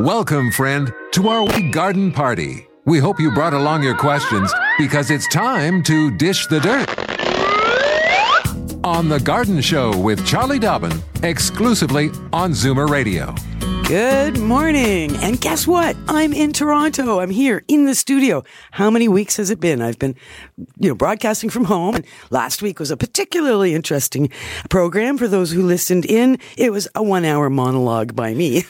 Welcome, friend, to our week garden party. We hope you brought along your questions because it's time to dish the dirt on The Garden Show with Charlie Dobbin, exclusively on Zoomer Radio. Good morning, and guess what? I'm in Toronto. I'm here in the studio. How many weeks has it been? I've been, broadcasting from home. And last week was a particularly interesting program for those who listened in. It was a 1-hour monologue by me.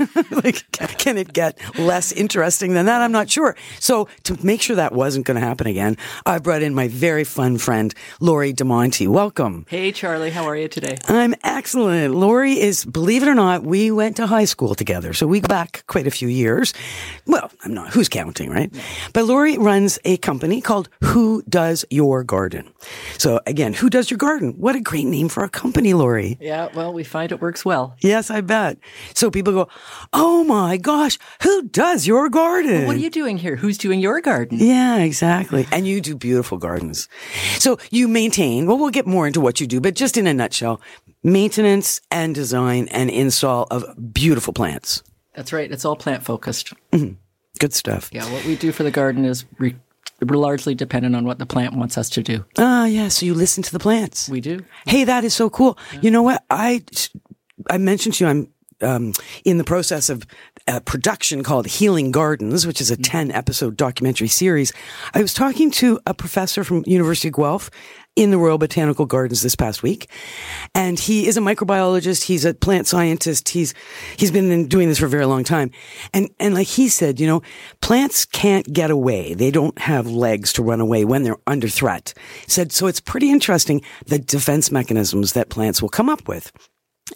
Can it get less interesting than that? I'm not sure. So to make sure that wasn't going to happen again, I brought in my very fun friend, Lori Dimonte. Welcome. Hey, Charlie. How are you today? I'm excellent. Lori is, believe it or not, we went to high school together. So we go back quite a few years. Well, I'm not, who's counting, right? But Lori runs a company called Who Does Your Garden? So again, Who Does Your Garden? What a great name for a company, Lori. Yeah, well, we find it works well. Yes, I bet. So people go, oh my gosh, who does your garden? Well, what are you doing here? Who's doing your garden? Yeah, exactly. And you do beautiful gardens. So you maintain, well, we'll get more into what you do, but just in a nutshell, maintenance and design and install of beautiful plants. That's right. It's all plant focused. Mm-hmm. Good stuff. Yeah. What we do for the garden is we're largely dependent on what the plant wants us to do. Ah, yeah. So you listen to the plants. We do. Hey, that is so cool. Yeah. You know what? I mentioned to you, I'm in the process of a production called Healing Gardens, which is a 10-episode documentary series. I was talking to a professor from University of Guelph in the Royal Botanical Gardens this past week. And he is a microbiologist. He's a plant scientist. He's been doing this for a very long time. And like he said, plants can't get away. They don't have legs to run away when they're under threat. He said, so it's pretty interesting, the defense mechanisms that plants will come up with.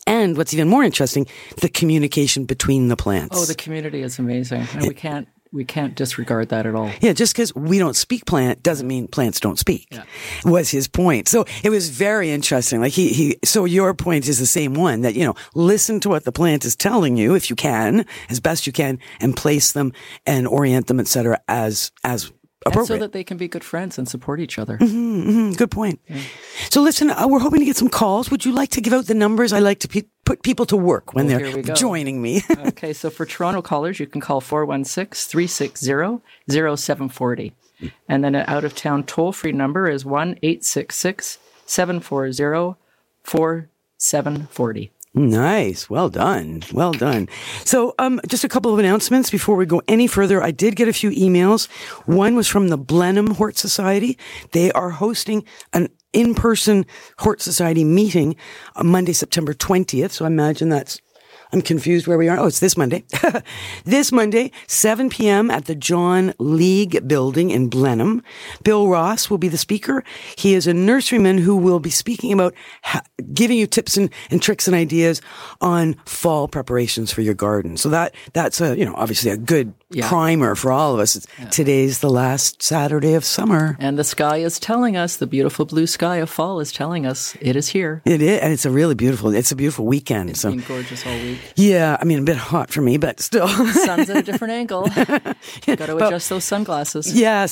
And what's even more interesting, the communication between the plants. Oh, the community is amazing. And we can't disregard that at all. Yeah, just because we don't speak plant doesn't mean plants don't speak, was his point. So it was very interesting. So your point is the same one, that, listen to what the plant is telling you, if you can, as best you can, and place them and orient them, et cetera, as appropriate. And so that they can be good friends and support each other. Mm-hmm, mm-hmm, good point. Yeah. So listen, we're hoping to get some calls. Would you like to give out the numbers? I like to put people to work when they're joining me. Okay, so for Toronto callers, you can call 416-360-0740. And then an out-of-town toll-free number is 1-866-740-4740. Nice. Well done. Well done. So, just a couple of announcements before we go any further. I did get a few emails. One was from the Blenheim Hort Society. They are hosting an in-person Hort Society meeting on Monday, September 20th. So I imagine I'm confused where we are. Oh, it's this Monday. This Monday, 7 p.m. at the John League building in Blenheim. Bill Ross will be the speaker. He is a nurseryman who will be speaking about giving you tips and tricks and ideas on fall preparations for your garden. So that's a, obviously a good primer for all of us. Today's the last Saturday of summer. And the sky is telling us, the beautiful blue sky of fall is telling us it is here. It is. And it's a beautiful weekend. It's been gorgeous all week. Yeah, a bit hot for me, but still. Sun's at a different angle. You've got to adjust those sunglasses. Yeah,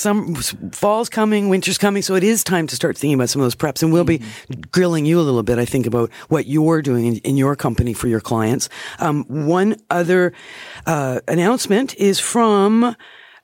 fall's coming, winter's coming, so it is time to start thinking about some of those preps. And we'll be grilling you a little bit, I think, about what you're doing in your company for your clients. One other announcement is from...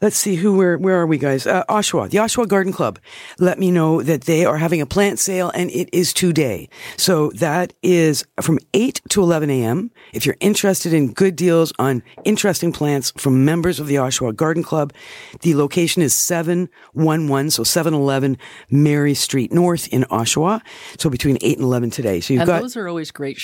Let's see where are we guys? Oshawa, the Oshawa Garden Club. Let me know that they are having a plant sale and it is today. So that is from 8 to 11 a.m. If you're interested in good deals on interesting plants from members of the Oshawa Garden Club, the location is 711, so 711 Mary Street North in Oshawa. So between 8 and 11 today. So those are always great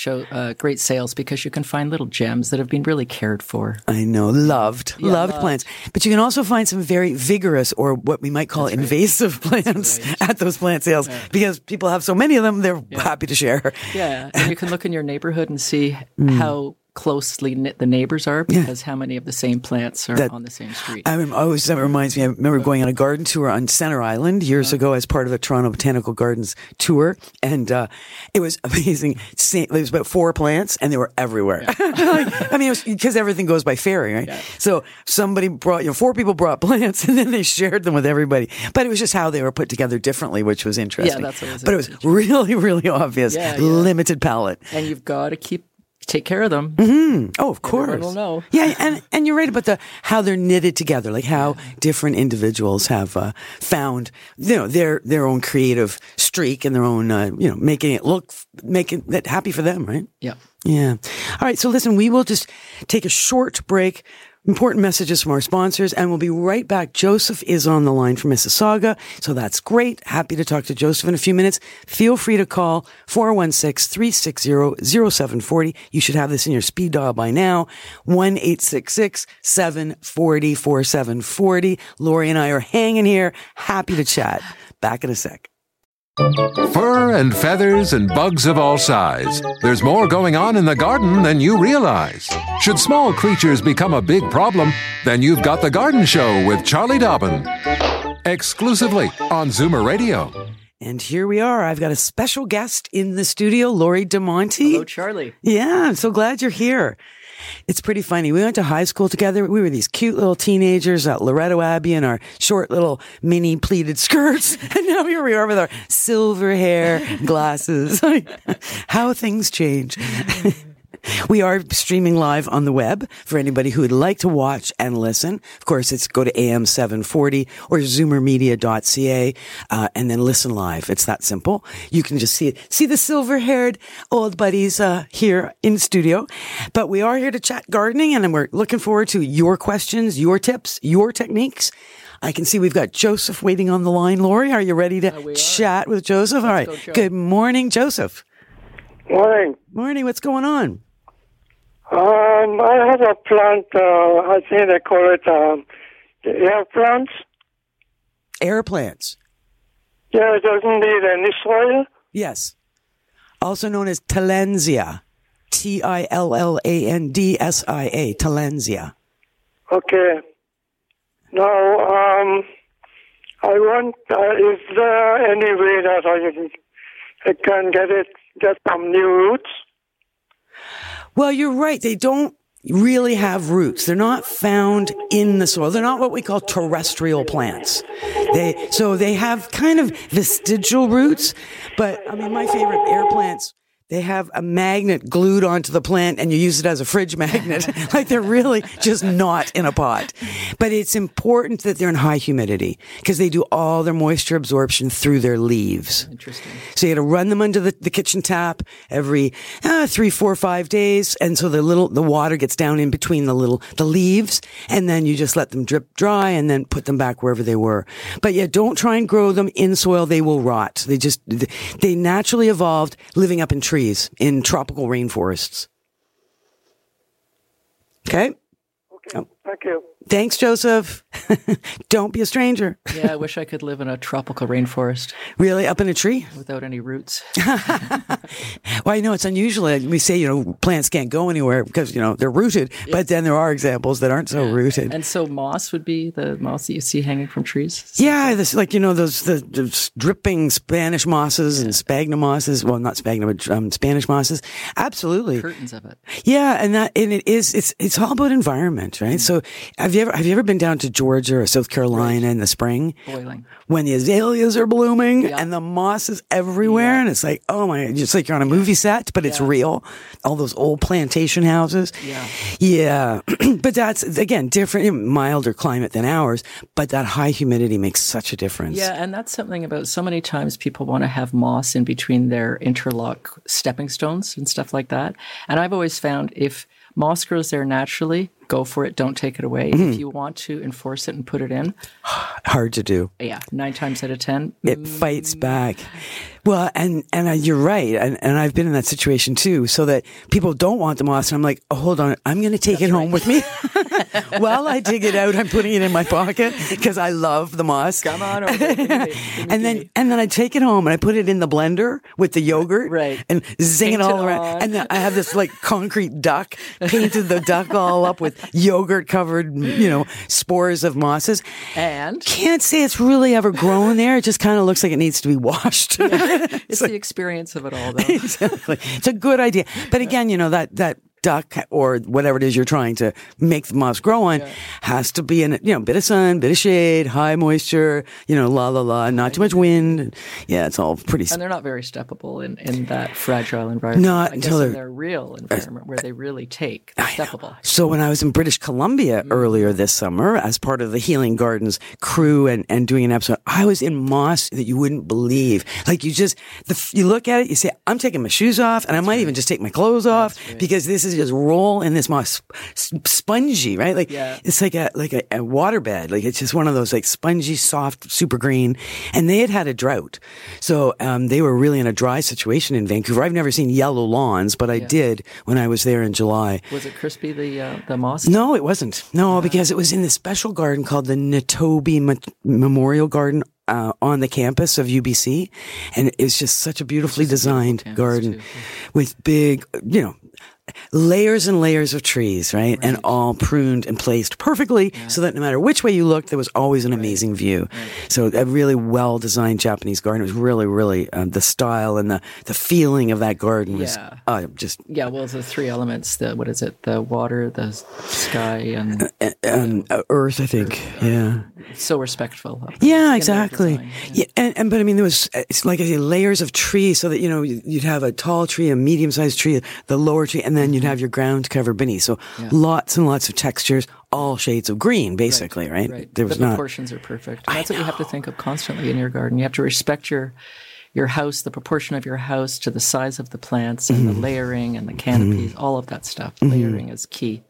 great sales because you can find little gems that have been really cared for. I know. Loved plants. But you can also find some very vigorous or what we might call invasive plants at those plant sales because people have so many of them, they're happy to share. Yeah, and you can look in your neighborhood and see how closely knit the neighbors are, because how many of the same plants are on the same street? I mean, always that reminds me. I remember going on a garden tour on Centre Island years ago as part of a Toronto Botanical Gardens tour, and it was amazing. There was about 4 plants, and they were everywhere. Yeah. I mean, because everything goes by ferry, right? Yeah. So somebody brought, 4 people brought plants, and then they shared them with everybody. But it was just how they were put together differently, which was interesting. Yeah, that's what it was. But it was really, really obvious. Yeah, limited palette, and you've got to take care of them. Mm-hmm. Oh, of course. Everyone will know. Yeah, and you're right about how they're knitted together, like how different individuals have found, their own creative streak and their own, making it happy for them, right? Yeah. Yeah. All right. So listen, we will just take a short break. Important messages from our sponsors, and we'll be right back. Joseph is on the line from Mississauga, so that's great. Happy to talk to Joseph in a few minutes. Feel free to call 416-360-0740. You should have this in your speed dial by now. 1-866-740-4740. Lori and I are hanging here. Happy to chat. Back in a sec. Fur and feathers and bugs of all sizes. There's more going on in the garden than you realize. Should small creatures become a big problem, then you've got The Garden Show with Charlie Dobbin. Exclusively on Zoomer Radio. And here we are. I've got a special guest in the studio, Lori Dimonte. Hello, Charlie. Yeah, I'm so glad you're here. It's pretty funny. We went to high school together. We were these cute little teenagers at Loretto Abbey in our short little mini pleated skirts. And now here we are with our silver hair, glasses. How things change. We are streaming live on the web for anybody who would like to watch and listen. Of course, it's go to AM 740 or zoomermedia.ca and then listen live. It's that simple. You can just see it. See the silver-haired old buddies here in studio. But we are here to chat gardening, and we're looking forward to your questions, your tips, your techniques. I can see we've got Joseph waiting on the line. Lori, are you ready to chat with Joseph? All right. Good morning, Joseph. Morning. Morning. What's going on? I have a plant, I think they call it the air plants. Air plants? Yeah, it doesn't need any soil. Yes. Also known as Tillandsia. Tillandsia. Tillandsia. Okay. Now, I want, is there any way that I can get some new roots? Well, you're right. They don't really have roots. They're not found in the soil. They're not what we call terrestrial plants. So they have kind of vestigial roots. But, I mean, my favorite air plants, they have a magnet glued onto the plant and you use it as a fridge magnet. Like they're really just not in a pot. But it's important that they're in high humidity because they do all their moisture absorption through their leaves. Interesting. So you got to run them under the kitchen tap every 3, 4, 5 days. And so the water gets down in between the leaves, and then you just let them drip dry and then put them back wherever they were. But yeah, don't try and grow them in soil. They will rot. They naturally evolved living up in trees. In tropical rainforests. Okay? Okay, thank you. Thanks, Joseph. Don't be a stranger. Yeah, I wish I could live in a tropical rainforest. Really? Up in a tree? Without any roots. Well, I know it's unusual. We say, plants can't go anywhere because, they're rooted. Yeah. But then there are examples that aren't so rooted. And so moss would be the moss that you see hanging from trees? So. Yeah, this, those the dripping Spanish mosses and sphagnum mosses. Well, not sphagnum, but Spanish mosses. Absolutely. Curtains of it. Yeah, it's all about environment, right? Mm. So Have you ever been down to Georgia or South Carolina in the spring? Boiling. When the azaleas are blooming and the moss is everywhere and it's like, oh my, it's like you're on a movie set, but it's real. All those old plantation houses. Yeah. Yeah. But that's, again, different, milder climate than ours, but that high humidity makes such a difference. Yeah, and that's something about so many times people want to have moss in between their interlock stepping stones and stuff like that. And I've always found if moss grows there naturally, go for it. Don't take it away. Mm-hmm. If you want to enforce it and put it in. Hard to do. Yeah. 9 times out of 10. It fights back. Well, and you're right. And I've been in that situation too, so that people don't want the moss. And I'm like, oh, hold on. I'm going to take it home with me. While I dig it out, I'm putting it in my pocket because I love the moss. Come on over. And then I take it home and I put it in the blender with the yogurt. Right. And zing it all around. On. And then I have this like concrete duck, painted the duck all up with yogurt covered, spores of mosses. And can't say it's really ever grown there. It just kind of looks like it needs to be washed. Yeah. It's the experience of it all, though. Exactly. It's a good idea. But again, that duck or whatever it is you're trying to make the moss grow on has to be in, bit of sun, bit of shade, high moisture, not too much wind. Yeah, it's all pretty. And they're not very steppable in that fragile environment. Not until in their real environment where they really take. They're steppable. So when I was in British Columbia earlier this summer as part of the Healing Gardens crew and doing an episode, I was in moss that you wouldn't believe. Like you look at it, you say, I'm taking my shoes off, and I might even just take my clothes off because this is just roll in this moss, spongy, right? Like it's like a waterbed. Like it's just one of those like spongy, soft, super green. And they had a drought, so they were really in a dry situation in Vancouver. I've never seen yellow lawns, but I did when I was there in July. Was it crispy the moss? No, it wasn't. No, because it was in this special garden called the Nitobe Memorial Garden. On the campus of UBC, and it's just such a beautifully designed garden with big, layers and layers of trees, right? And all pruned and placed perfectly so that no matter which way you looked, there was always an amazing view. Right. So a really well-designed Japanese garden. It was really, really, the style and the feeling of that garden was just... Yeah, well, the three elements, the water, the sky, and earth, I think, so respectful of it. Yeah, exactly. Yeah, but I mean, there was, it's like I say, layers of trees so that, you'd have a tall tree, a medium-sized tree, the lower tree, and then you'd have your ground cover beneath. So lots and lots of textures, all shades of green, basically, right? There was the proportions are perfect. And that's what you have to think of constantly in your garden. You have to respect your house, the proportion of your house to the size of the plants and the layering and the canopies, all of that stuff. Layering is key.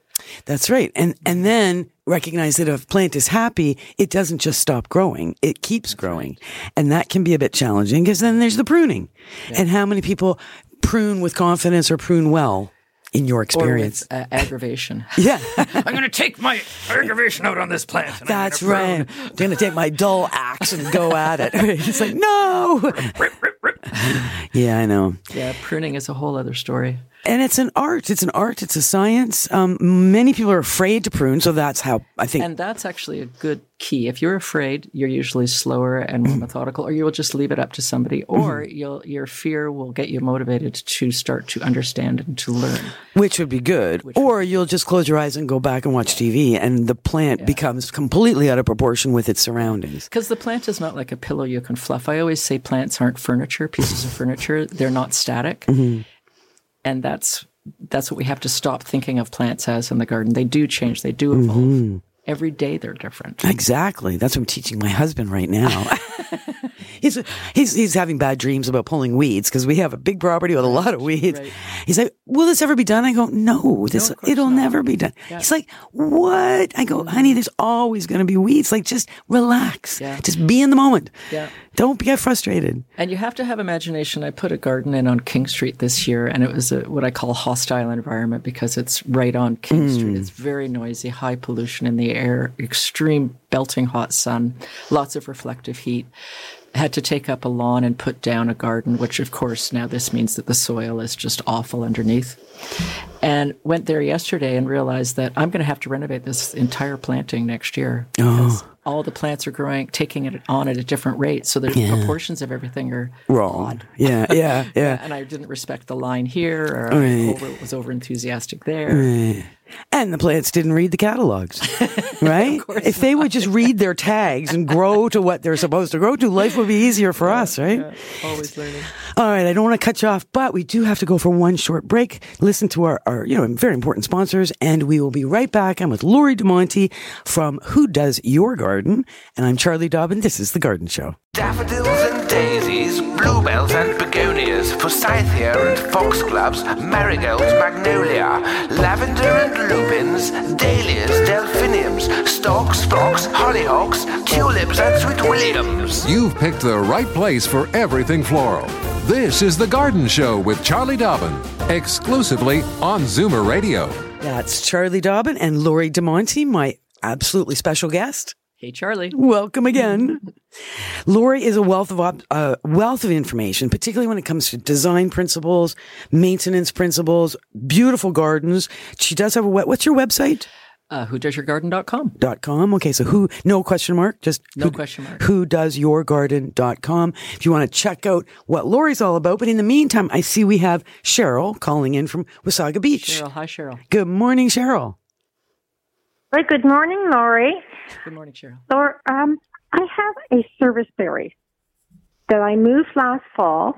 That's right. And then recognize that if a plant is happy, it doesn't just stop growing. It keeps growing. Right. And that can be a bit challenging because then there's the pruning. Yeah. And how many people prune with confidence or prune well? In your experience. Or with, aggravation. Yeah. I'm going to take my aggravation out on this plant. And that's right. I'm going to take my dull axe and go at it. It's like, no. Rip. Yeah, I know. Yeah, pruning is a whole other story. And it's an art. It's a science. Many people are afraid to prune, so that's how I think. And that's actually a good key. If you're afraid, you're usually slower and more methodical, or you'll just leave it up to somebody, or your fear will get you motivated to start to understand and to learn. Which would be good. You'll just close your eyes and go back and watch TV, and the plant becomes completely out of proportion with its surroundings. Because the plant is not like a pillow you can fluff. I always say plants aren't furniture, pieces of furniture. They're not static. Mm-hmm. And that's what we have to stop thinking of plants as in the garden. They do change. They do evolve. Mm-hmm. Every day they're different. Exactly. That's what I'm teaching my husband right now. He's having bad dreams about pulling weeds because we have a big property with a lot of weeds. Right. He's like, will this ever be done? I go, no, it'll never be done. Yeah. He's like, what? I go, honey, there's always going to be weeds. Like, just relax. Yeah. Just be in the moment. Yeah. Don't get frustrated. And you have to have imagination. I put a garden in on King Street this year, and it was what I call hostile environment because it's right on King Street. It's very noisy, high pollution in the air, extreme belting hot sun, lots of reflective heat. Had to take up a lawn and put down a garden, which, of course, now this means that the soil is just awful underneath. And went there yesterday and realized that I'm going to have to renovate this entire planting next year because all the plants are growing, taking it on at a different rate. So the proportions of everything are wrong. Yeah. And I didn't respect the line here or was over-enthusiastic there. Right. And the plants didn't read the catalogs, right? If they would just read their tags and grow to what they're supposed to grow to, life would be easier for us, right? Yeah, always learning. All right, I don't want to cut you off, but we do have to go for one short break. Listen to our very important sponsors, and we will be right back. I'm with Lori Dimonte from Who Does Your Garden, and I'm Charlie Dobbin. This is The Garden Show. Daffodils and daisies, bluebells and begonias. dahlias, forsythia and foxgloves, marigolds, magnolia, lavender and lupins, dahlias, delphiniums, stalks, phlox, hollyhocks, tulips and sweet williams. You've picked the right place for everything floral. This is The Garden Show with Charlie Dobbin, exclusively on Zoomer Radio. That's Charlie Dobbin and Lori Dimonte, my absolutely special guest. Hey, Charlie. Welcome again. Lori is a wealth of information, particularly when it comes to design principles, maintenance principles, beautiful gardens. She does have a what's your website? Whodoesyourgarden.com. Okay, so whodoesyourgarden.com. If you want to check out what Lori's all about. But in the meantime, I see we have Cheryl calling in from Wasaga Beach. Cheryl, hi, Cheryl. Good morning, Cheryl. Well, good morning, Lori. Good morning, Cheryl. Lori, I have a serviceberry that I moved last fall.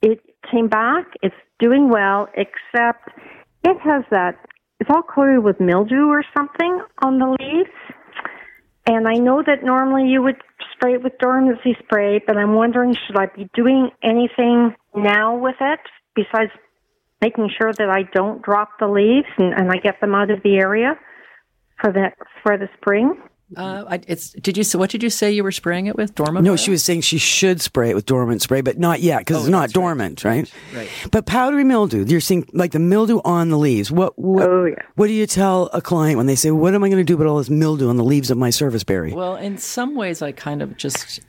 It came back. It's doing well, except it has that. It's all coated with mildew or something on the leaves. And I know that normally you would spray it with dormancy spray, but I'm wondering, should I be doing anything now with it besides making sure that I don't drop the leaves and I get them out of the area for the spring? What did you say you were spraying it with? Dormant? No, she was saying she should spray it with dormant spray, but not yet because it's not dormant, right? But powdery mildew, you're seeing like the mildew on the leaves. What do you tell a client when they say, "What am I going to do about all this mildew on the leaves of my serviceberry?" Well, in some ways, I kind of just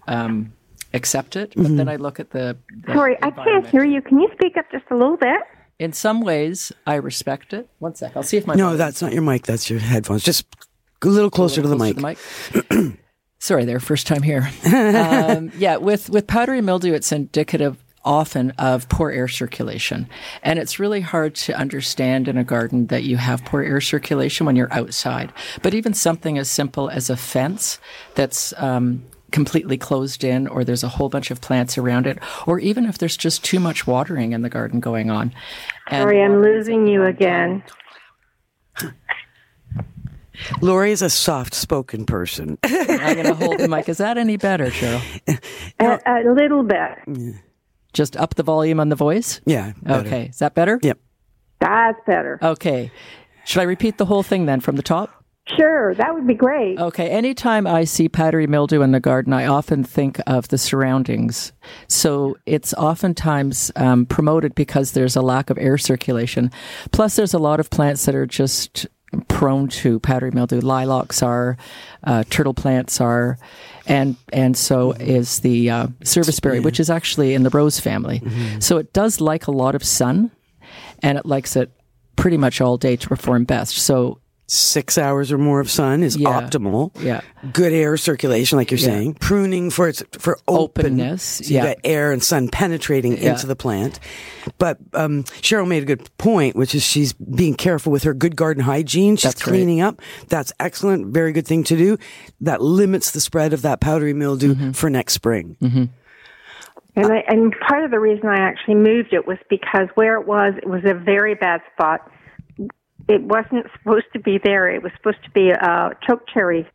accept it, but then I look at the Sorry, I can't hear you. Can you speak up just a little bit? In some ways, I respect it. One sec, I'll see if my mic. That's not your mic. That's your headphones. Just. A little closer to the mic. Sorry there, first time here. With powdery mildew, it's indicative often of poor air circulation. And it's really hard to understand in a garden that you have poor air circulation when you're outside. But even something as simple as a fence that's completely closed in, or there's a whole bunch of plants around it, or even if there's just too much watering in the garden going on. Sorry, I'm losing you again. Lori is a soft-spoken person. I'm going to hold the mic. Is that any better, Cheryl? A little bit. Just up the volume on the voice? Yeah. Better. Okay. Is that better? Yep. That's better. Okay. Should I repeat the whole thing then from the top? Sure, that would be great. Okay, anytime I see powdery mildew in the garden, I often think of the surroundings. So it's oftentimes promoted because there's a lack of air circulation. Plus, there's a lot of plants that are just prone to powdery mildew. Lilacs are, turtle plants are, and so is the serviceberry, which is actually in the rose family. So it does like a lot of sun, and it likes it pretty much all day to perform best. So 6 hours or more of sun is optimal. Yeah. Good air circulation, like you're saying. Pruning for its openness. So you got air and sun penetrating into the plant. But Cheryl made a good point, which is she's being careful with her good garden hygiene. She's cleaning up. That's excellent. Very good thing to do. That limits the spread of that powdery mildew for next spring. And part of the reason I actually moved it was because where it was a very bad spot. It wasn't supposed to be there. It was supposed to be a chokeberry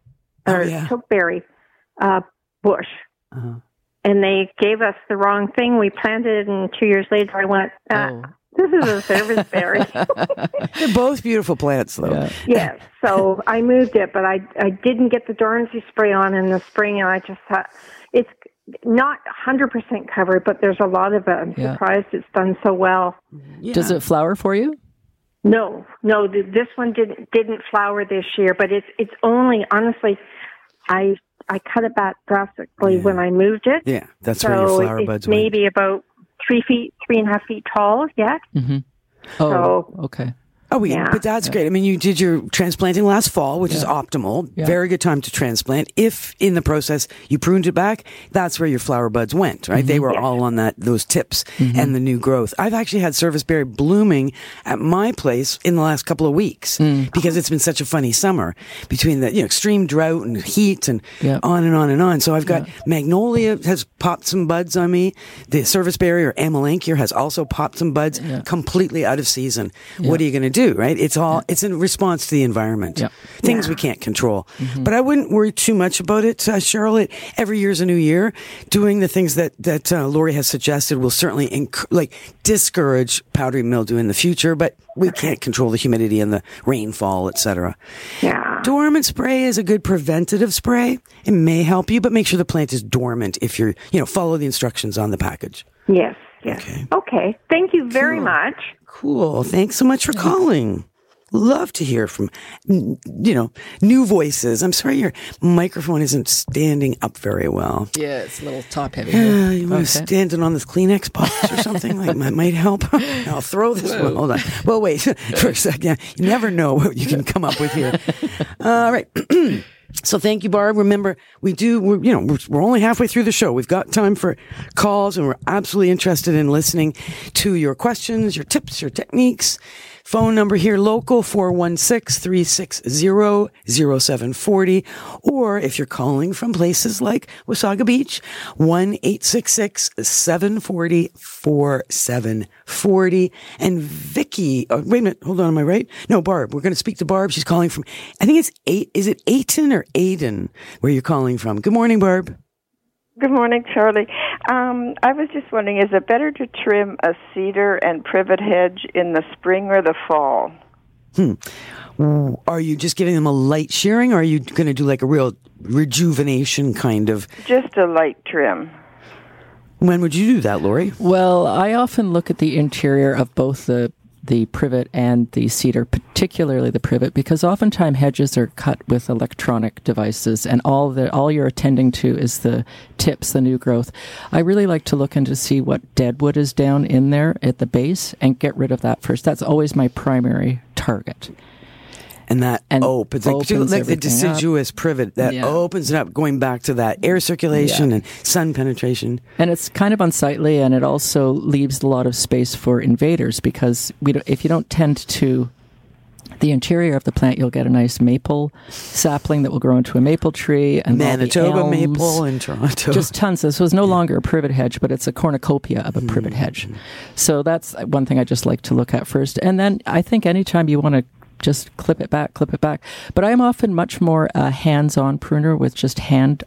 bush. And they gave us the wrong thing. We planted it, and 2 years later I went, this is a serviceberry. They're both beautiful plants, though. Yeah, so I moved it, but I didn't get the dormancy spray on in the spring, and I just thought, it's not 100% covered, but there's a lot of it. I'm surprised it's done so well. Yeah. Does it flower for you? No, this one didn't flower this year, but it's only, honestly, I cut it back drastically when I moved it. Yeah, that's so where your flower buds went. Maybe about 3 and a half feet tall yet. Okay. But that's great. I mean, you did your transplanting last fall, which is optimal. Yeah. Very good time to transplant. If in the process you pruned it back, that's where your flower buds went, right? They were all on those tips and the new growth. I've actually had serviceberry blooming at my place in the last couple of weeks because it's been such a funny summer between the extreme drought and heat and on and on and on. So I've got magnolia has popped some buds on me. The serviceberry or amelanchier has also popped some buds completely out of season. What are you going to do? do, right? It's all, it's in response to the environment. Yep. Things we can't control. Mm-hmm. But I wouldn't worry too much about it, Charlotte. Every year's a new year. Doing the things that Lori has suggested will certainly discourage powdery mildew in the future, but we can't control the humidity and the rainfall, etc. Yeah. Dormant spray is a good preventative spray. It may help you, but make sure the plant is dormant if you're, follow the instructions on the package. Yes. Yes. Okay. Thank you very much. Cool. Thanks so much for calling. Love to hear from, new voices. I'm sorry your microphone isn't standing up very well. Yeah, it's a little top heavy. Yeah, you want to stand it on this Kleenex box or something? Like that might help. I'll throw this one. Hold on. Well, wait for a second. You never know what you can come up with here. All right. So thank you, Barb. Remember, we're only halfway through the show. We've got time for calls, and we're absolutely interested in listening to your questions, your tips, your techniques. Phone number here, local, 416-360-0740. Or if you're calling from places like Wasaga Beach, 1-866-740-4740. And Vicky, wait a minute, hold on, am I right? No, Barb, we're going to speak to Barb. She's calling from, I think it's Ayton or Aiden, where you're calling from. Good morning, Barb. Good morning, Charlie. I was just wondering, is it better to trim a cedar and privet hedge in the spring or the fall? Are you just giving them a light shearing, or are you going to do like a real rejuvenation kind of? Just a light trim. When would you do that, Lori? Well, I often look at the interior of both the privet and the cedar, particularly the privet, because oftentimes hedges are cut with electronic devices, and all you're attending to is the tips, the new growth. I really like to look in to see what deadwood is down in there at the base and get rid of that first. That's always my primary target. And that opens, like the deciduous privet, that opens it up, going back to that air circulation and sun penetration. And it's kind of unsightly, and it also leaves a lot of space for invaders, because if you don't tend to the interior of the plant, you'll get a nice maple sapling that will grow into a maple tree. And Manitoba maple in Toronto. Just tons. This was no longer a privet hedge, but it's a cornucopia of a privet hedge. So that's one thing I just like to look at first. And then I think anytime you want to just clip it back. But I'm often much more a hands-on pruner with just hand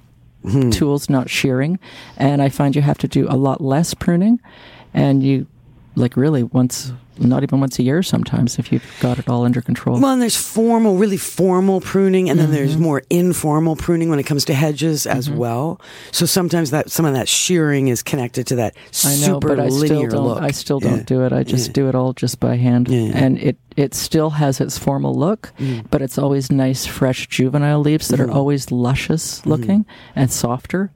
tools, not shearing. And I find you have to do a lot less pruning. And you, really not even once a year sometimes, if you've got it all under control. Well, and there's really formal pruning, and then there's more informal pruning when it comes to hedges as well. So sometimes some of that shearing is connected to that super linear look. I still don't do it. I just do it all just by hand. Yeah. And it still has its formal look, but it's always nice, fresh, juvenile leaves that are always luscious looking and softer.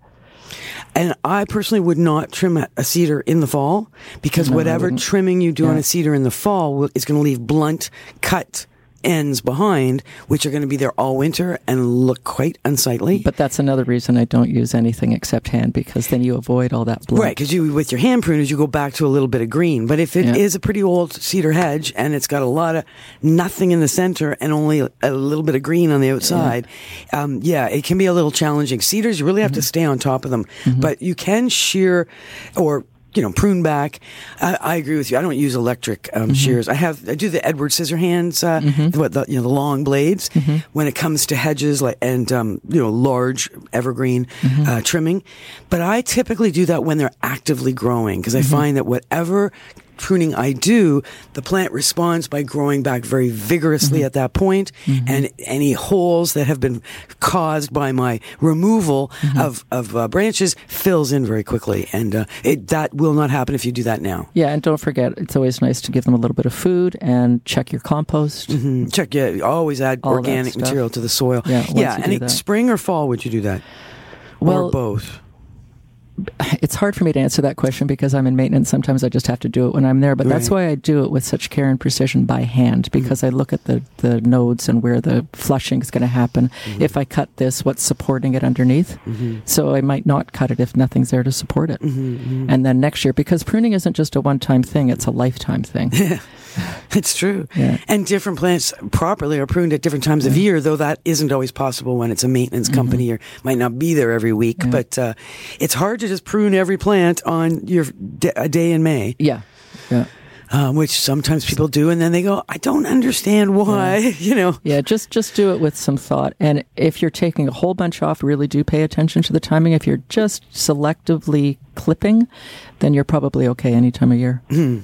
And I personally would not trim a cedar in the fall, because whatever trimming you do on a cedar in the fall is going to leave blunt cut ends behind, which are going to be there all winter and look quite unsightly. But that's another reason I don't use anything except hand, because then you avoid all that blunt. Right, because with your hand pruners, you go back to a little bit of green. But if it is a pretty old cedar hedge and it's got a lot of nothing in the center and only a little bit of green on the outside, it can be a little challenging. Cedars, you really have to stay on top of them. Mm-hmm. But you can shear or prune back. I agree with you. I don't use electric shears. I do the Edward Scissorhands, the long blades when it comes to hedges and large evergreen trimming. But I typically do that when they're actively growing, because I find that whatever pruning I do, the plant responds by growing back very vigorously at that point, and any holes that have been caused by my removal of branches fills in very quickly, and that will not happen if you do that now. Yeah, and don't forget, it's always nice to give them a little bit of food and check your compost. Always add all organic material to the soil. Spring or fall would you do that? Well, or both? It's hard for me to answer that question, because I'm in maintenance. Sometimes I just have to do it when I'm there. But that's why I do it with such care and precision by hand, because I look at the nodes and where the flushing is going to happen. If I cut this, what's supporting it underneath? So I might not cut it if nothing's there to support it. And then next year, because pruning isn't just a one-time thing, it's a lifetime thing. Yeah, it's true. Yeah. And different plants properly are pruned at different times of year, though that isn't always possible when it's a maintenance company or might not be there every week. Yeah. But it's hard to just prune every plant on a day in May. Yeah. which sometimes people do, and then they go, I don't understand why, you know. Yeah, just do it with some thought. And if you're taking a whole bunch off, really do pay attention to the timing. If you're just selectively clipping, then you're probably okay any time of year,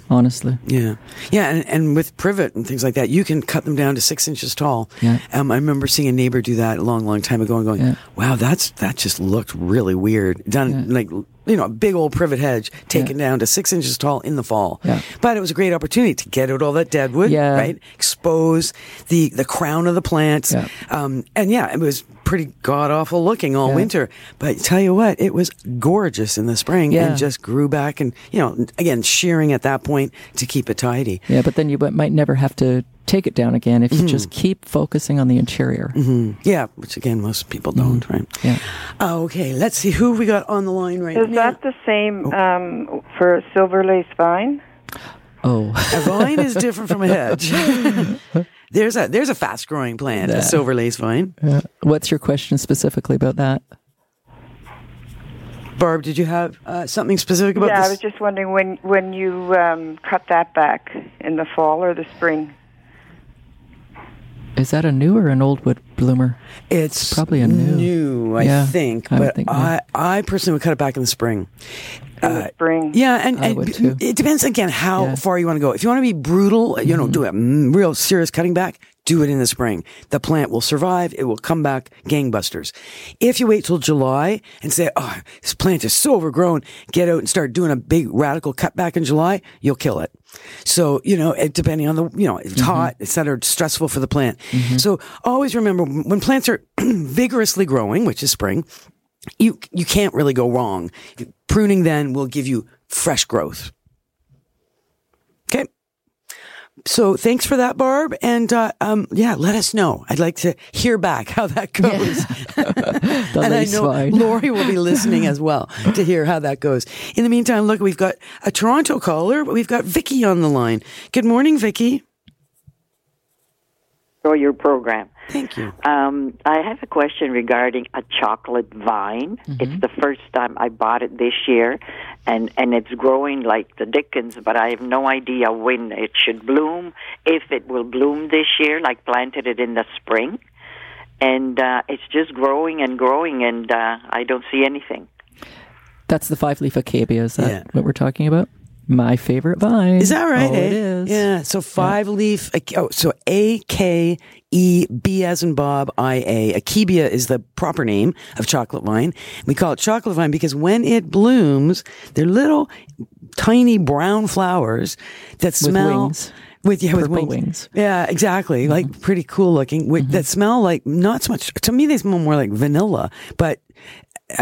honestly. Yeah. Yeah, and with privet and things like that, you can cut them down to 6 inches tall. Yeah. I remember seeing a neighbor do that a long time ago and going, wow, that just looked really weird. Done like, you know, a big old privet hedge taken down to 6 inches tall in the fall. Yeah. But it was a great opportunity to get out all that dead wood, right? Expose the crown of the plants. Yeah. It was pretty god-awful looking all winter. But tell you what, it was gorgeous in the spring and just grew back and, you know, again, shearing at that point to keep it tidy. Yeah, but then you might never have to take it down again if you just keep focusing on the interior. Mm-hmm. Yeah, which again, most people don't, right? Yeah. Okay, let's see who we got on the line right now. Is that the same for silver lace vine? Oh. A vine is different from a hedge. There's a fast-growing plant, a silver lace vine. Yeah. What's your question specifically about that? Barb, did you have something specific about this? Yeah, I was just wondering when you cut that back in the fall or the spring. Is that a new or an old wood bloomer? It's probably a new, I think. I personally would cut it back in the spring. Spring. Yeah, and it depends, again, how far you want to go. If you want to be brutal, you know, do a real serious cutting back, do it in the spring. The plant will survive. It will come back gangbusters. If you wait till July and say, oh, this plant is so overgrown, get out and start doing a big radical cutback in July, you'll kill it. So, you know, depending on the, you know, it's hot, et cetera, it's stressful for the plant. Mm-hmm. So always remember when plants are vigorously growing, which is spring, you can't really go wrong. Pruning then will give you fresh growth. Okay. So thanks for that, Barb. And, let us know. I'd like to hear back how that goes. Yeah. And I know Lori will be listening as well to hear how that goes. In the meantime, look, we've got a Toronto caller. We've got Vicky on the line. Good morning, Vicky. For your program. Thank you. I have a question regarding a chocolate vine. Mm-hmm. It's the first time I bought it this year, and it's growing like the dickens, but I have no idea when it should bloom, if it will bloom this year, like planted it in the spring. And it's just growing and growing, and I don't see anything. That's the five-leaf acacia, is that what we're talking about? My favorite vine. Is that right? It is. Yeah. So five-leaf, so A-K-E-B as in Bob, I-A. Akebia is the proper name of chocolate vine. We call it chocolate vine because when it blooms, they're little tiny brown flowers that smell... With purple wings. Yeah, exactly. Mm-hmm. Like pretty cool looking. That smell like not so much... To me, they smell more like vanilla, but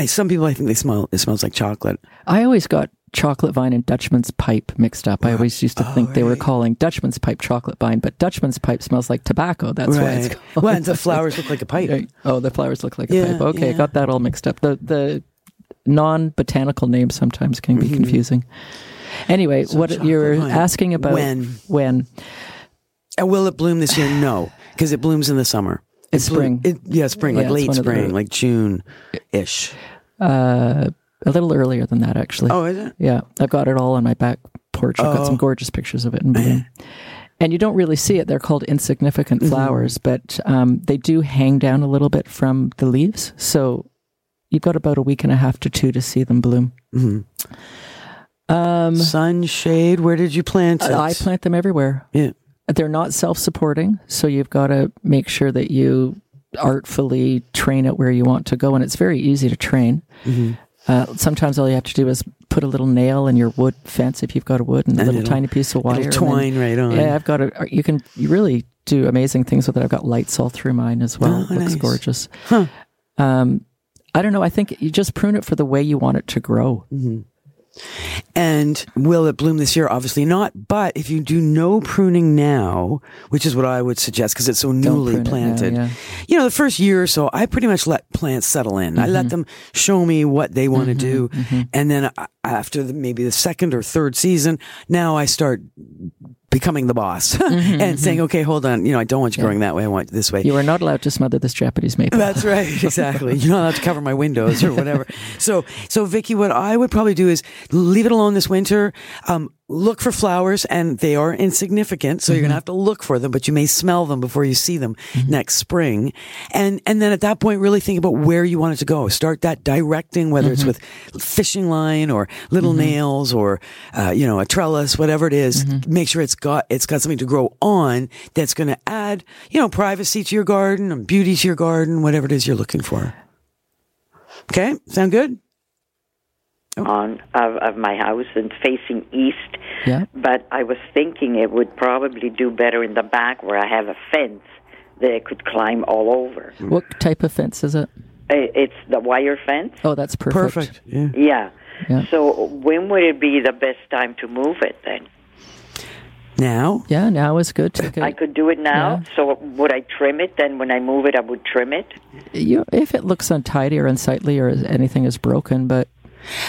some people, I think it smells like chocolate. I always got chocolate vine and Dutchman's Pipe mixed up. I always used to think they were calling Dutchman's Pipe chocolate vine, but Dutchman's Pipe smells like tobacco. That's why it's called. Well, and the flowers look like a pipe. Right. Oh, the flowers look like a pipe. Okay, got that all mixed up. The non-botanical names sometimes can be confusing. Anyway, so what you're asking about... When. And will it bloom this year? No, because it blooms in the summer. It's spring. Spring, like late spring, like June-ish. A little earlier than that, actually. Oh, is it? Yeah. I've got it all on my back porch. I've got some gorgeous pictures of it in bloom. And you don't really see it. They're called insignificant flowers, but they do hang down a little bit from the leaves. So you've got about a week and a half to two to see them bloom. Mm-hmm. Sunshade, where did you plant it? I plant them everywhere. Yeah. They're not self-supporting, so you've got to make sure that you artfully train it where you want to go. And it's very easy to train. Mm-hmm. Sometimes all you have to do is put a little nail in your wood fence if you've got a wood and a little tiny piece of wire. Twine right on. Yeah, I've got you really do amazing things with it. I've got lights all through mine as well. Oh, it looks gorgeous. Huh. I don't know. I think you just prune it for the way you want it to grow. Mm-hmm. And will it bloom this year? Obviously not. But if you do no pruning now, which is what I would suggest because it's so newly planted, you know, the first year or so, I pretty much let plants settle in. Mm-hmm. I let them show me what they want to do. Mm-hmm. And then after maybe the second or third season, now I start becoming the boss and saying, okay, hold on, you know, I don't want you growing that way, I want it this way. You are not allowed to smother this Japanese maple. That's right, exactly. You're not allowed to cover my windows or whatever. So Vicky, what I would probably do is leave it alone this winter. look for flowers, and they are insignificant, so you're going to have to look for them, but you may smell them before you see them next spring. And then at that point, really think about where you want it to go. Start that directing, whether it's with fishing line or little nails or, you know, a trellis, whatever it is. Make sure it's got something to grow on that's going to add, you know, privacy to your garden and beauty to your garden, whatever it is you're looking for. Okay. Sound good? Okay. Of my house and facing east. Yeah. But I was thinking it would probably do better in the back where I have a fence that I could climb all over. What type of fence is it? It's the wire fence. Oh, that's perfect. Yeah. So when would it be the best time to move it then? Now? Yeah, now is good. I could do it now. Yeah. So would I trim it? Then when I move it, I would trim it? If it looks untidy or unsightly or anything is broken, but...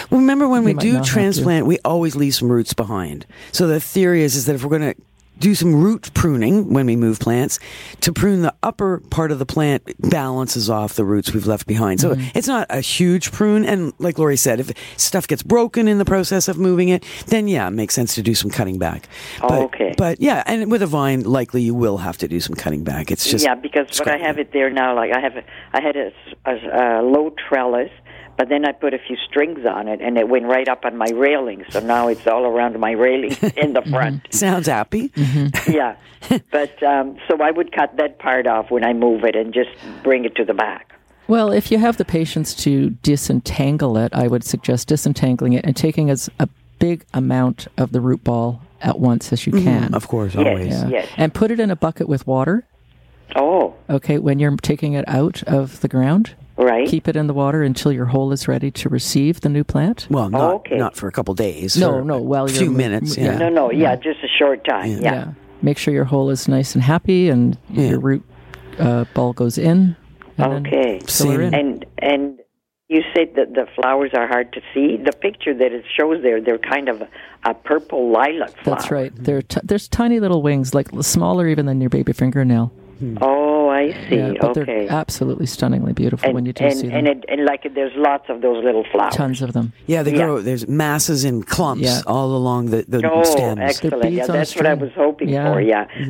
Well, remember, when we do transplant, we always leave some roots behind. So the theory is that if we're going to do some root pruning when we move plants, to prune the upper part of the plant balances off the roots we've left behind. So it's not a huge prune. And like Lori said, if stuff gets broken in the process of moving it, then it makes sense to do some cutting back. But yeah, and with a vine, likely you will have to do some cutting back. It's just because when I have it there now, like I had a low trellis. But then I put a few strings on it, and it went right up on my railing. So now it's all around my railing in the front. Sounds happy. Yeah. But so I would cut that part off when I move it and just bring it to the back. Well, if you have the patience to disentangle it, I would suggest disentangling it and taking as a big amount of the root ball at once as you can. Of course, always. Yes. And put it in a bucket with water. Oh. Okay, when you're taking it out of the ground. Right. Keep it in the water until your hole is ready to receive the new plant. Well, not for a couple days. No. Well, a few minutes. Yeah. No. Yeah, just a short time. Yeah. Make sure your hole is nice and happy, and your root ball goes in. Okay. So and you said that the flowers are hard to see. The picture that it shows there, they're kind of a purple lilac flower. That's right. There's tiny little wings, like smaller even than your baby fingernail. Oh, I see. Yeah, but they're absolutely stunningly beautiful when you do see them. And there's lots of those little flowers. Tons of them. Yeah, they grow. There's masses in clumps all along the stems. Oh, excellent. Yeah, that's what I was hoping for,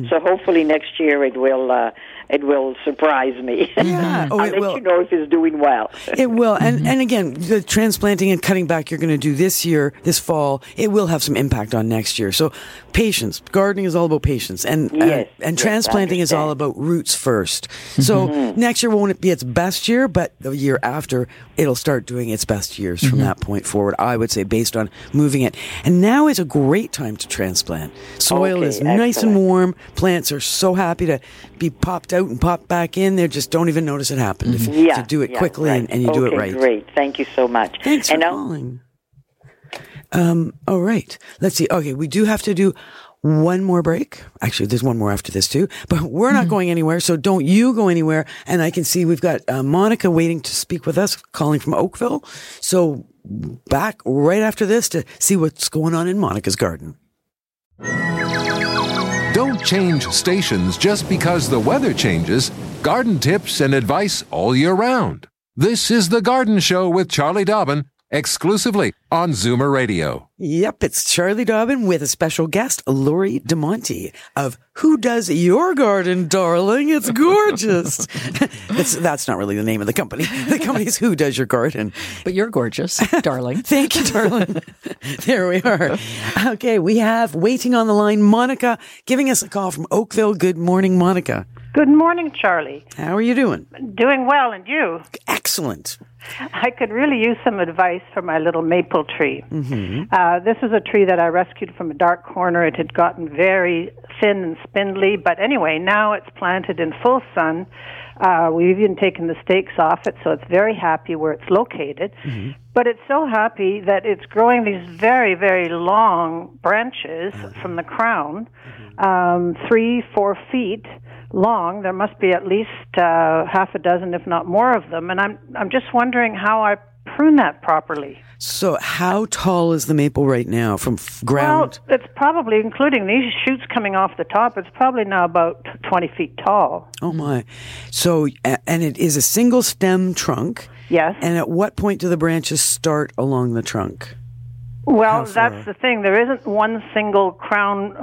So hopefully next year it will surprise me. Yeah. I'll let you know if it's doing well. It will. And again, the transplanting and cutting back you're going to do this fall, it will have some impact on next year. So patience. Gardening is all about patience. And transplanting is all about roots first. So next year won't be its best year, but the year after, it'll start doing its best years from that point forward, I would say, based on moving it. And now is a great time to transplant. Soil is nice and warm. Plants are so happy to be popped out and popped back in. They just don't even notice it happened. If you do it quickly and you do it right. Great. Thank you so much. Thanks for calling. All right. Let's see. Okay, we do have to do one more break. Actually, there's one more after this too, but we're not going anywhere, so don't you go anywhere. And I can see we've got Monica waiting to speak with us, calling from Oakville. So back right after this to see what's going on in Monica's garden. Don't change stations just because the weather changes. Garden tips and advice all year round. This is The Garden Show with Charlie Dobbin, exclusively on Zoomer Radio. Yep, it's Charlie Dobbin with a special guest, Lori Dimonte of Who Does Your Garden, Darling? It's Gorgeous. That's not really the name of the company. The company is Who Does Your Garden. But you're gorgeous, darling. Thank you, darling. There we are. Okay, we have waiting on the line Monica giving us a call from Oakville. Good morning, Monica. Good morning, Charlie. How are you doing? Doing well, and you? Excellent. I could really use some advice for my little maple tree. This is a tree that I rescued from a dark corner. It had gotten very thin and spindly, but anyway, now it's planted in full sun. We've even taken the stakes off it, so it's very happy where it's located. But it's so happy that it's growing these very, very long branches from the crown, 3-4 feet long. There must be at least half a dozen, if not more, of them. And I'm just wondering how I prune that properly. So how tall is the maple right now from ground? Well, it's probably, including these shoots coming off the top, it's probably now about 20 feet tall. Oh, my. So, and it is a single stem trunk. Yes. And at what point do the branches start along the trunk? Well, that's the thing. There isn't one single crown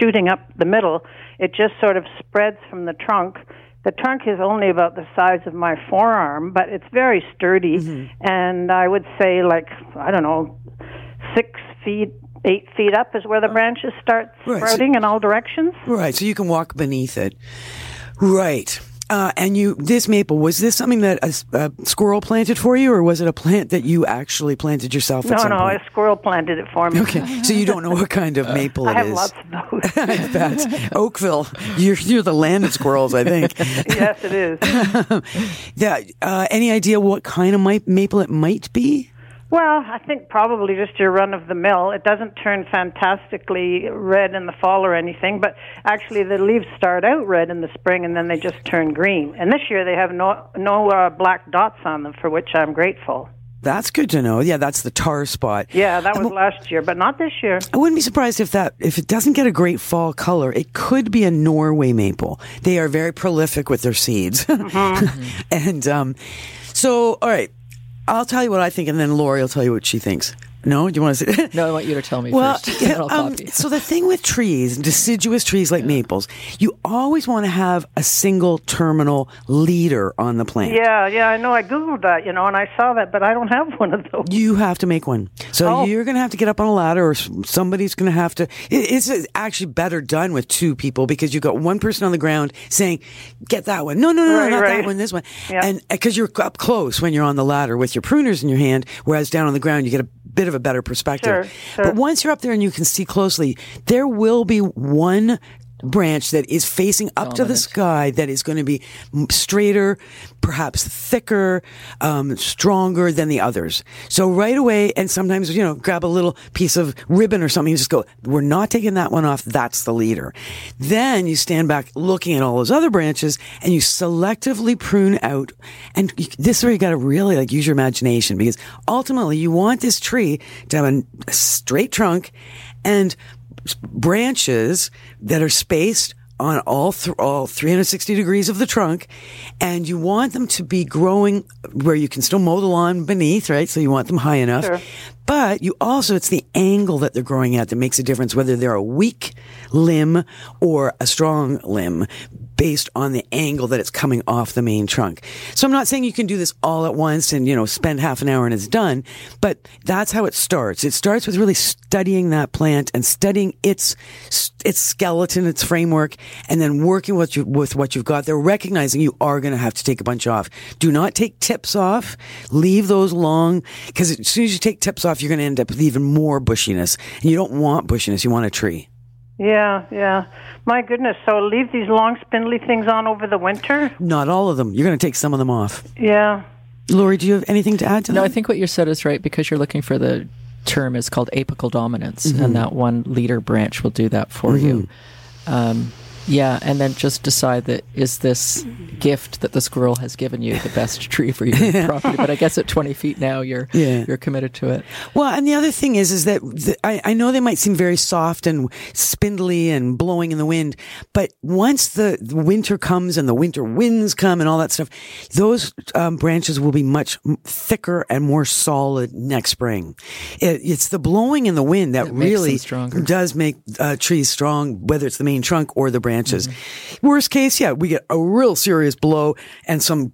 shooting up the middle. It just sort of spreads from the trunk. The trunk is only about the size of my forearm, but it's very sturdy. Mm-hmm. And I would say, like, I don't know, 6 feet, 8 feet up is where the branches start sprouting in all directions. Right, so you can walk beneath it. Right. And this maple, was this something that a squirrel planted for you, or was it a plant that you actually planted yourself at some point? No, a squirrel planted it for me. Okay, so you don't know what kind of maple it is. I have lots of those. I bet. Oakville, you're the land of squirrels, I think. Yes, it is. Any idea what kind of maple it might be? Well, I think probably just your run-of-the-mill. It doesn't turn fantastically red in the fall or anything, but actually the leaves start out red in the spring and then they just turn green. And this year they have no black dots on them, for which I'm grateful. That's good to know. Yeah, that's the tar spot. Yeah, that was last year, but not this year. I wouldn't be surprised if it doesn't get a great fall color. It could be a Norway maple. They are very prolific with their seeds. Mm-hmm. And so, all right. I'll tell you what I think, and then Lori will tell you what she thinks. No? Do you want to say? No, I want you to tell me first. Yeah, so the thing with trees, deciduous trees like maples, you always want to have a single terminal leader on the plant. Yeah, I know. I Googled that, and I saw that, but I don't have one of those. You have to make one. So you're going to have to get up on a ladder, or somebody's going to have to. It's actually better done with two people, because you've got one person on the ground saying, get that one. No, not that one, this one. Yeah. And because you're up close when you're on the ladder with your pruners in your hand, whereas down on the ground you get a bit of a better perspective. Sure. But once you're up there and you can see closely, there will be one branch that is facing up to the sky that is going to be straighter, perhaps thicker, stronger than the others. So right away, and sometimes, grab a little piece of ribbon or something and just go, we're not taking that one off, that's the leader. Then you stand back looking at all those other branches and you selectively prune out. And this is where you got to really use your imagination, because ultimately you want this tree to have a straight trunk and branches that are spaced on all 360 degrees of the trunk, and you want them to be growing where you can still mow the lawn beneath, right? So you want them high enough. Sure. But you also, it's the angle that they're growing at that makes a difference, whether they're a weak limb or a strong limb, based on the angle that it's coming off the main trunk. So I'm not saying you can do this all at once and, spend half an hour and it's done, but that's how it starts. It starts with really studying that plant and studying its skeleton, its framework, and then working with what you've got there, recognizing you are going to have to take a bunch off. Do not take tips off. Leave those long, because as soon as you take tips off, you're going to end up with even more bushiness. And you don't want bushiness. You want a tree. Yeah. My goodness. So leave these long, spindly things on over the winter? Not all of them. You're going to take some of them off. Yeah. Lori, do you have anything to add to that? No, I think what you said is right, because you're looking for the term is called apical dominance, mm-hmm. and that one leader branch will do that for mm-hmm. you. And then just decide that is this gift that the squirrel has given you the best tree for your property? But I guess at 20 feet now, you're committed to it. Well, and the other thing is that I know they might seem very soft and spindly and blowing in the wind, but once the winter comes and the winter winds come and all that stuff, those branches will be much thicker and more solid next spring. It's the blowing in the wind that really does make trees strong, whether it's the main trunk or the branch. Mm-hmm. Worst case, we get a real serious blow and some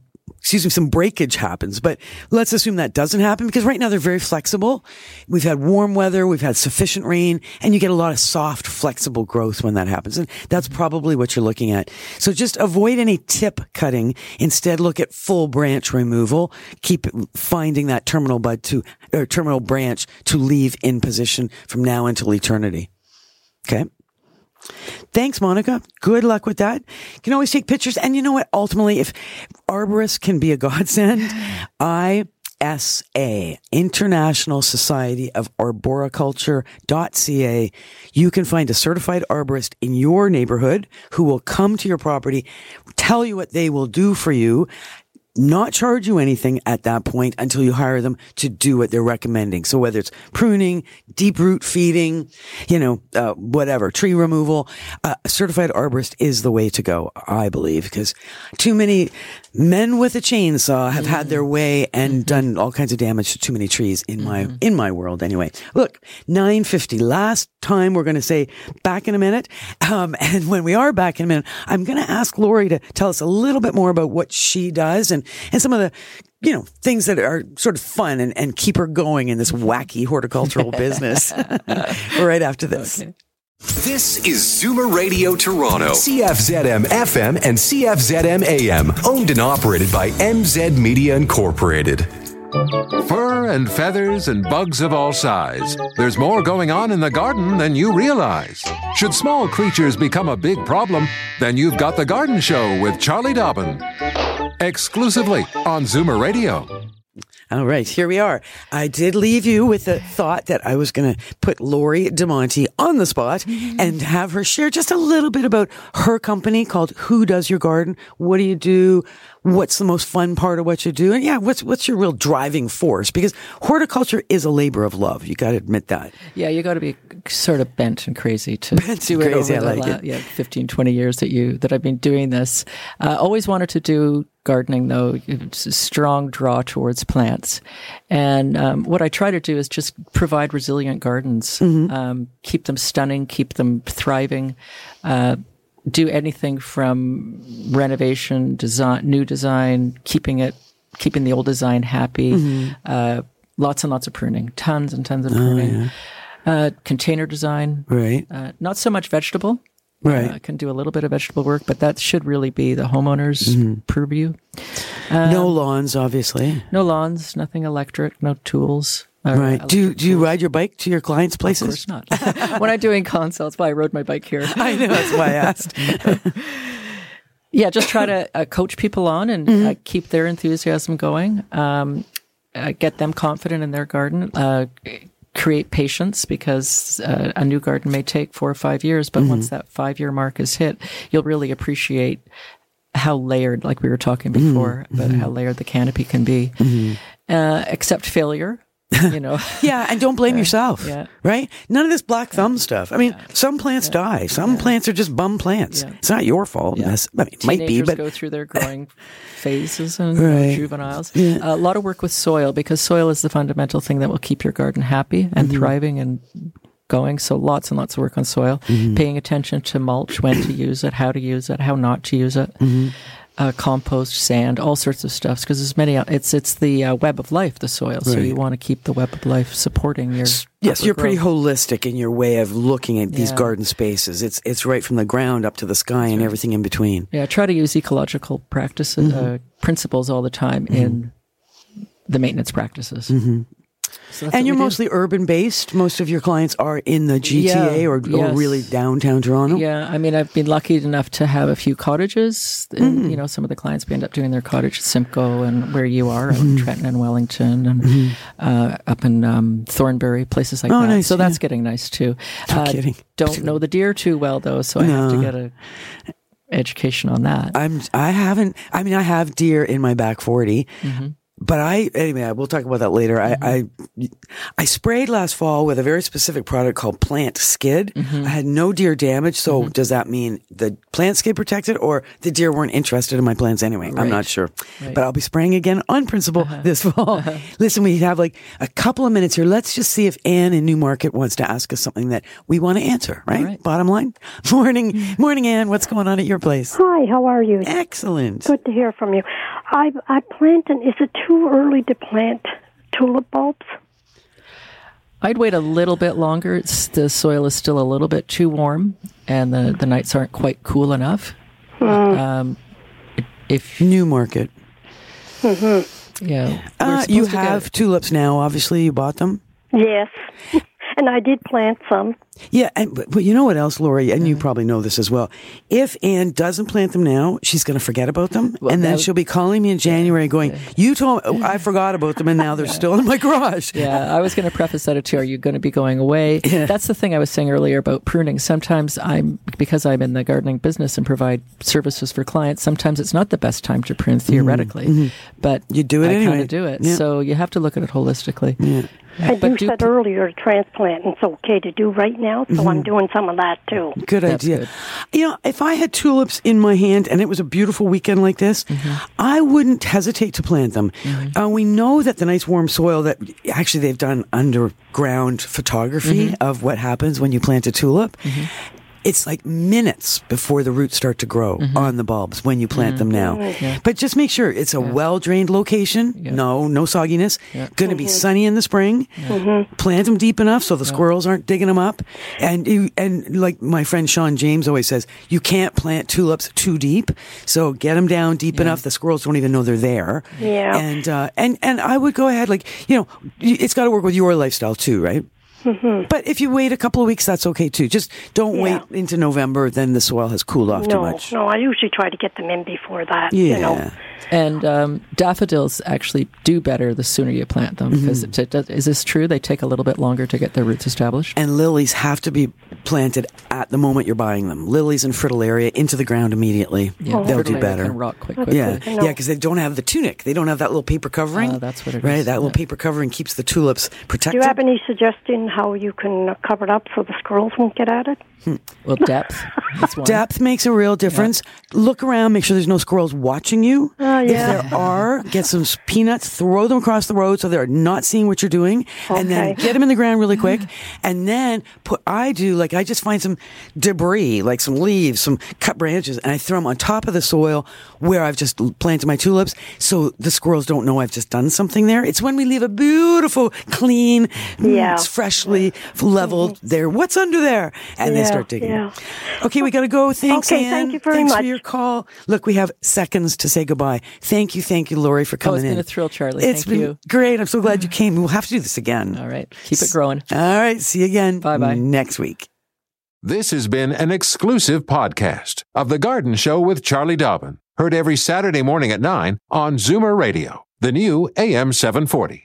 breakage happens. But let's assume that doesn't happen, because right now they're very flexible. We've had warm weather, we've had sufficient rain, and you get a lot of soft, flexible growth when that happens. And that's probably what you're looking at. So just avoid any tip cutting. Instead, look at full branch removal. Keep finding that terminal branch to leave in position from now until eternity. Okay. Thanks, Monica. Good luck with that. You can always take pictures. And you know what? Ultimately, if arborists can be a godsend, ISA, International Society of Arboriculture.ca, you can find a certified arborist in your neighborhood who will come to your property, tell you what they will do for you, not charge you anything at that point until you hire them to do what they're recommending. So whether it's pruning, deep root feeding, whatever, tree removal, a certified arborist is the way to go, I believe, because too many men with a chainsaw have had their way and done all kinds of damage to too many trees in my world anyway. Look, 9:50, last time we're going to say back in a minute. And when we are back in a minute, I'm going to ask Lori to tell us a little bit more about what she does and some of the, things that are sort of fun and keep her going in this wacky horticultural business right after this. Okay. This is Zoomer Radio Toronto, CFZM FM and CFZM AM, owned and operated by MZ Media Incorporated. Fur and feathers and bugs of all size. There's more going on in the garden than you realize. Should small creatures become a big problem, then you've got The Garden Show with Charlie Dobbin. Exclusively on Zoomer Radio. All right, here we are. I did leave you with the thought that I was going to put Lori Dimonte on the spot and have her share just a little bit about her company called Who Does Your Garden? What do you do? What's the most fun part of what you do? And what's your real driving force? Because horticulture is a labor of love. You got to admit that. Yeah, you got to be sort of bent and crazy to do it over the 15, 20 years that I've been doing this. Always wanted to do gardening, though. It's a strong draw towards plants. And what I try to do is just provide resilient gardens, keep them stunning, keep them thriving, do anything from renovation, design, new design, keeping the old design happy, lots and lots of pruning, tons and tons of pruning, container design, right? Not so much vegetable, right? I can do a little bit of vegetable work, but that should really be the homeowner's purview. No lawns, obviously. No lawns, nothing electric, no tools. Right. Do you ride your bike to your clients' places? Of course not. When I'm doing consults, why I rode my bike here. I know, that's why I asked. Yeah, just try to coach people on and keep their enthusiasm going, get them confident in their garden, create patience because a new garden may take 4 or 5 years, but once that 5-year mark is hit, you'll really appreciate how layered, like we were talking before, about how layered the canopy can be. Accept failure. Yeah, and don't blame yourself, right? None of this black thumb stuff. I mean, some plants die. Some plants are just bum plants. Yeah. It's not your fault. Yeah. I mean, it might be, but go through their growing phases and juveniles. Yeah. A lot of work with soil because soil is the fundamental thing that will keep your garden happy and thriving and going. So lots and lots of work on soil, paying attention to mulch, when to use it, how to use it, how not to use it. Compost, sand, all sorts of stuff, because there's many. It's the web of life, the soil. Right. So you want to keep the web of life supporting your. Yes, you're pretty holistic in your way of looking at these garden spaces. It's right from the ground up to the sky and everything in between. Yeah, I try to use ecological practices principles all the time in the maintenance practices. So and you're mostly urban based. Most of your clients are in the GTA or really downtown Toronto. Yeah, I mean, I've been lucky enough to have a few cottages. And, some of the clients end up doing their cottage at Simcoe and where you are, out in Trenton and Wellington and up in Thornbury, places like that. Nice, so that's getting nice too. No kidding. Don't know the deer too well though, so I have to get a education on that. I have deer in my back 40. But we'll talk about that later. I sprayed last fall with a very specific product called Plantskydd. I had no deer damage. So does that mean the Plantskydd protected or the deer weren't interested in my plants anyway? Right. I'm not sure. Right. But I'll be spraying again on principle this fall. Listen, we have like a couple of minutes here. Let's just see if Anne in Newmarket wants to ask us something that we want to answer, right? Right. Bottom line. Morning, Anne. What's going on at your place? Hi, how are you? Excellent. Good to hear from you. I plant is it too early to plant tulip bulbs? I'd wait a little bit longer. The soil is still a little bit too warm, and the nights aren't quite cool enough. If Newmarket, you have tulips now. Obviously, you bought them. Yes, and I did plant some. Yeah, and but you know what else, Lori, and you probably know this as well. If Anne doesn't plant them now, she's going to forget about them, well, and then she'll be calling me in January going, you told me, I forgot about them, and now they're still in my garage. Yeah, I was going to preface that too. Are you going to be going away? Yeah. That's the thing I was saying earlier about pruning. Sometimes because I'm in the gardening business and provide services for clients, sometimes it's not the best time to prune theoretically, but you do it anyway. I kind of do it, so you have to look at it holistically. Yeah. And but you said earlier, transplant, and it's okay to do right now, so I'm doing some of that too. Good idea. Good. You know, if I had tulips in my hand and it was a beautiful weekend like this, I wouldn't hesitate to plant them. We know that the nice warm soil that actually they've done underground photography of what happens when you plant a tulip. It's like minutes before the roots start to grow on the bulbs when you plant them now. Yeah. But just make sure it's a well-drained location. Yeah. No sogginess. Yeah. Going to be sunny in the spring. Yeah. Plant them deep enough so the squirrels aren't digging them up. And like my friend Sean James always says, you can't plant tulips too deep. So get them down deep enough the squirrels don't even know they're there. Yeah. And I would go ahead, like, you know, it's got to work with your lifestyle too, right? But if you wait a couple of weeks, that's okay too. Just don't wait into November, then the soil has cooled off too much. No, I usually try to get them in before that. Yeah. You know? And daffodils actually do better the sooner you plant them. Because is this true? They take a little bit longer to get their roots established? And lilies have to be planted at the moment you're buying them. Lilies and fritillaria into the ground immediately. Yeah. They'll do better. Can rot quite quickly. Yeah, because they don't have the tunic. They don't have that little paper covering. That's what it is. Right, that little paper covering keeps the tulips protected. Do you have any suggestion how you can cover it up so the squirrels won't get at it? Well, depth. Depth makes a real difference. Yeah. Look around, make sure there's no squirrels watching you. If there are, get some peanuts, throw them across the road so they're not seeing what you're doing, and then get them in the ground really quick, and then I just find some debris, like some leaves, some cut branches, and I throw them on top of the soil where I've just planted my tulips so the squirrels don't know I've just done something there. It's when we leave a beautiful, clean, freshly leveled there. What's under there? And they start digging. Yeah. Okay, we got to go. Thanks, Anne. Thank you very much. Thanks for your call. Look, we have seconds to say goodbye. Thank you, Lori, for coming in. It's been a thrill, Charlie. Thank you. Great. I'm so glad you came. We'll have to do this again. All right. Keep it growing. All right. See you again. Bye-bye. Next week. This has been an exclusive podcast of The Garden Show with Charlie Dobbin. Heard every Saturday morning at 9 on Zoomer Radio, the new AM 740.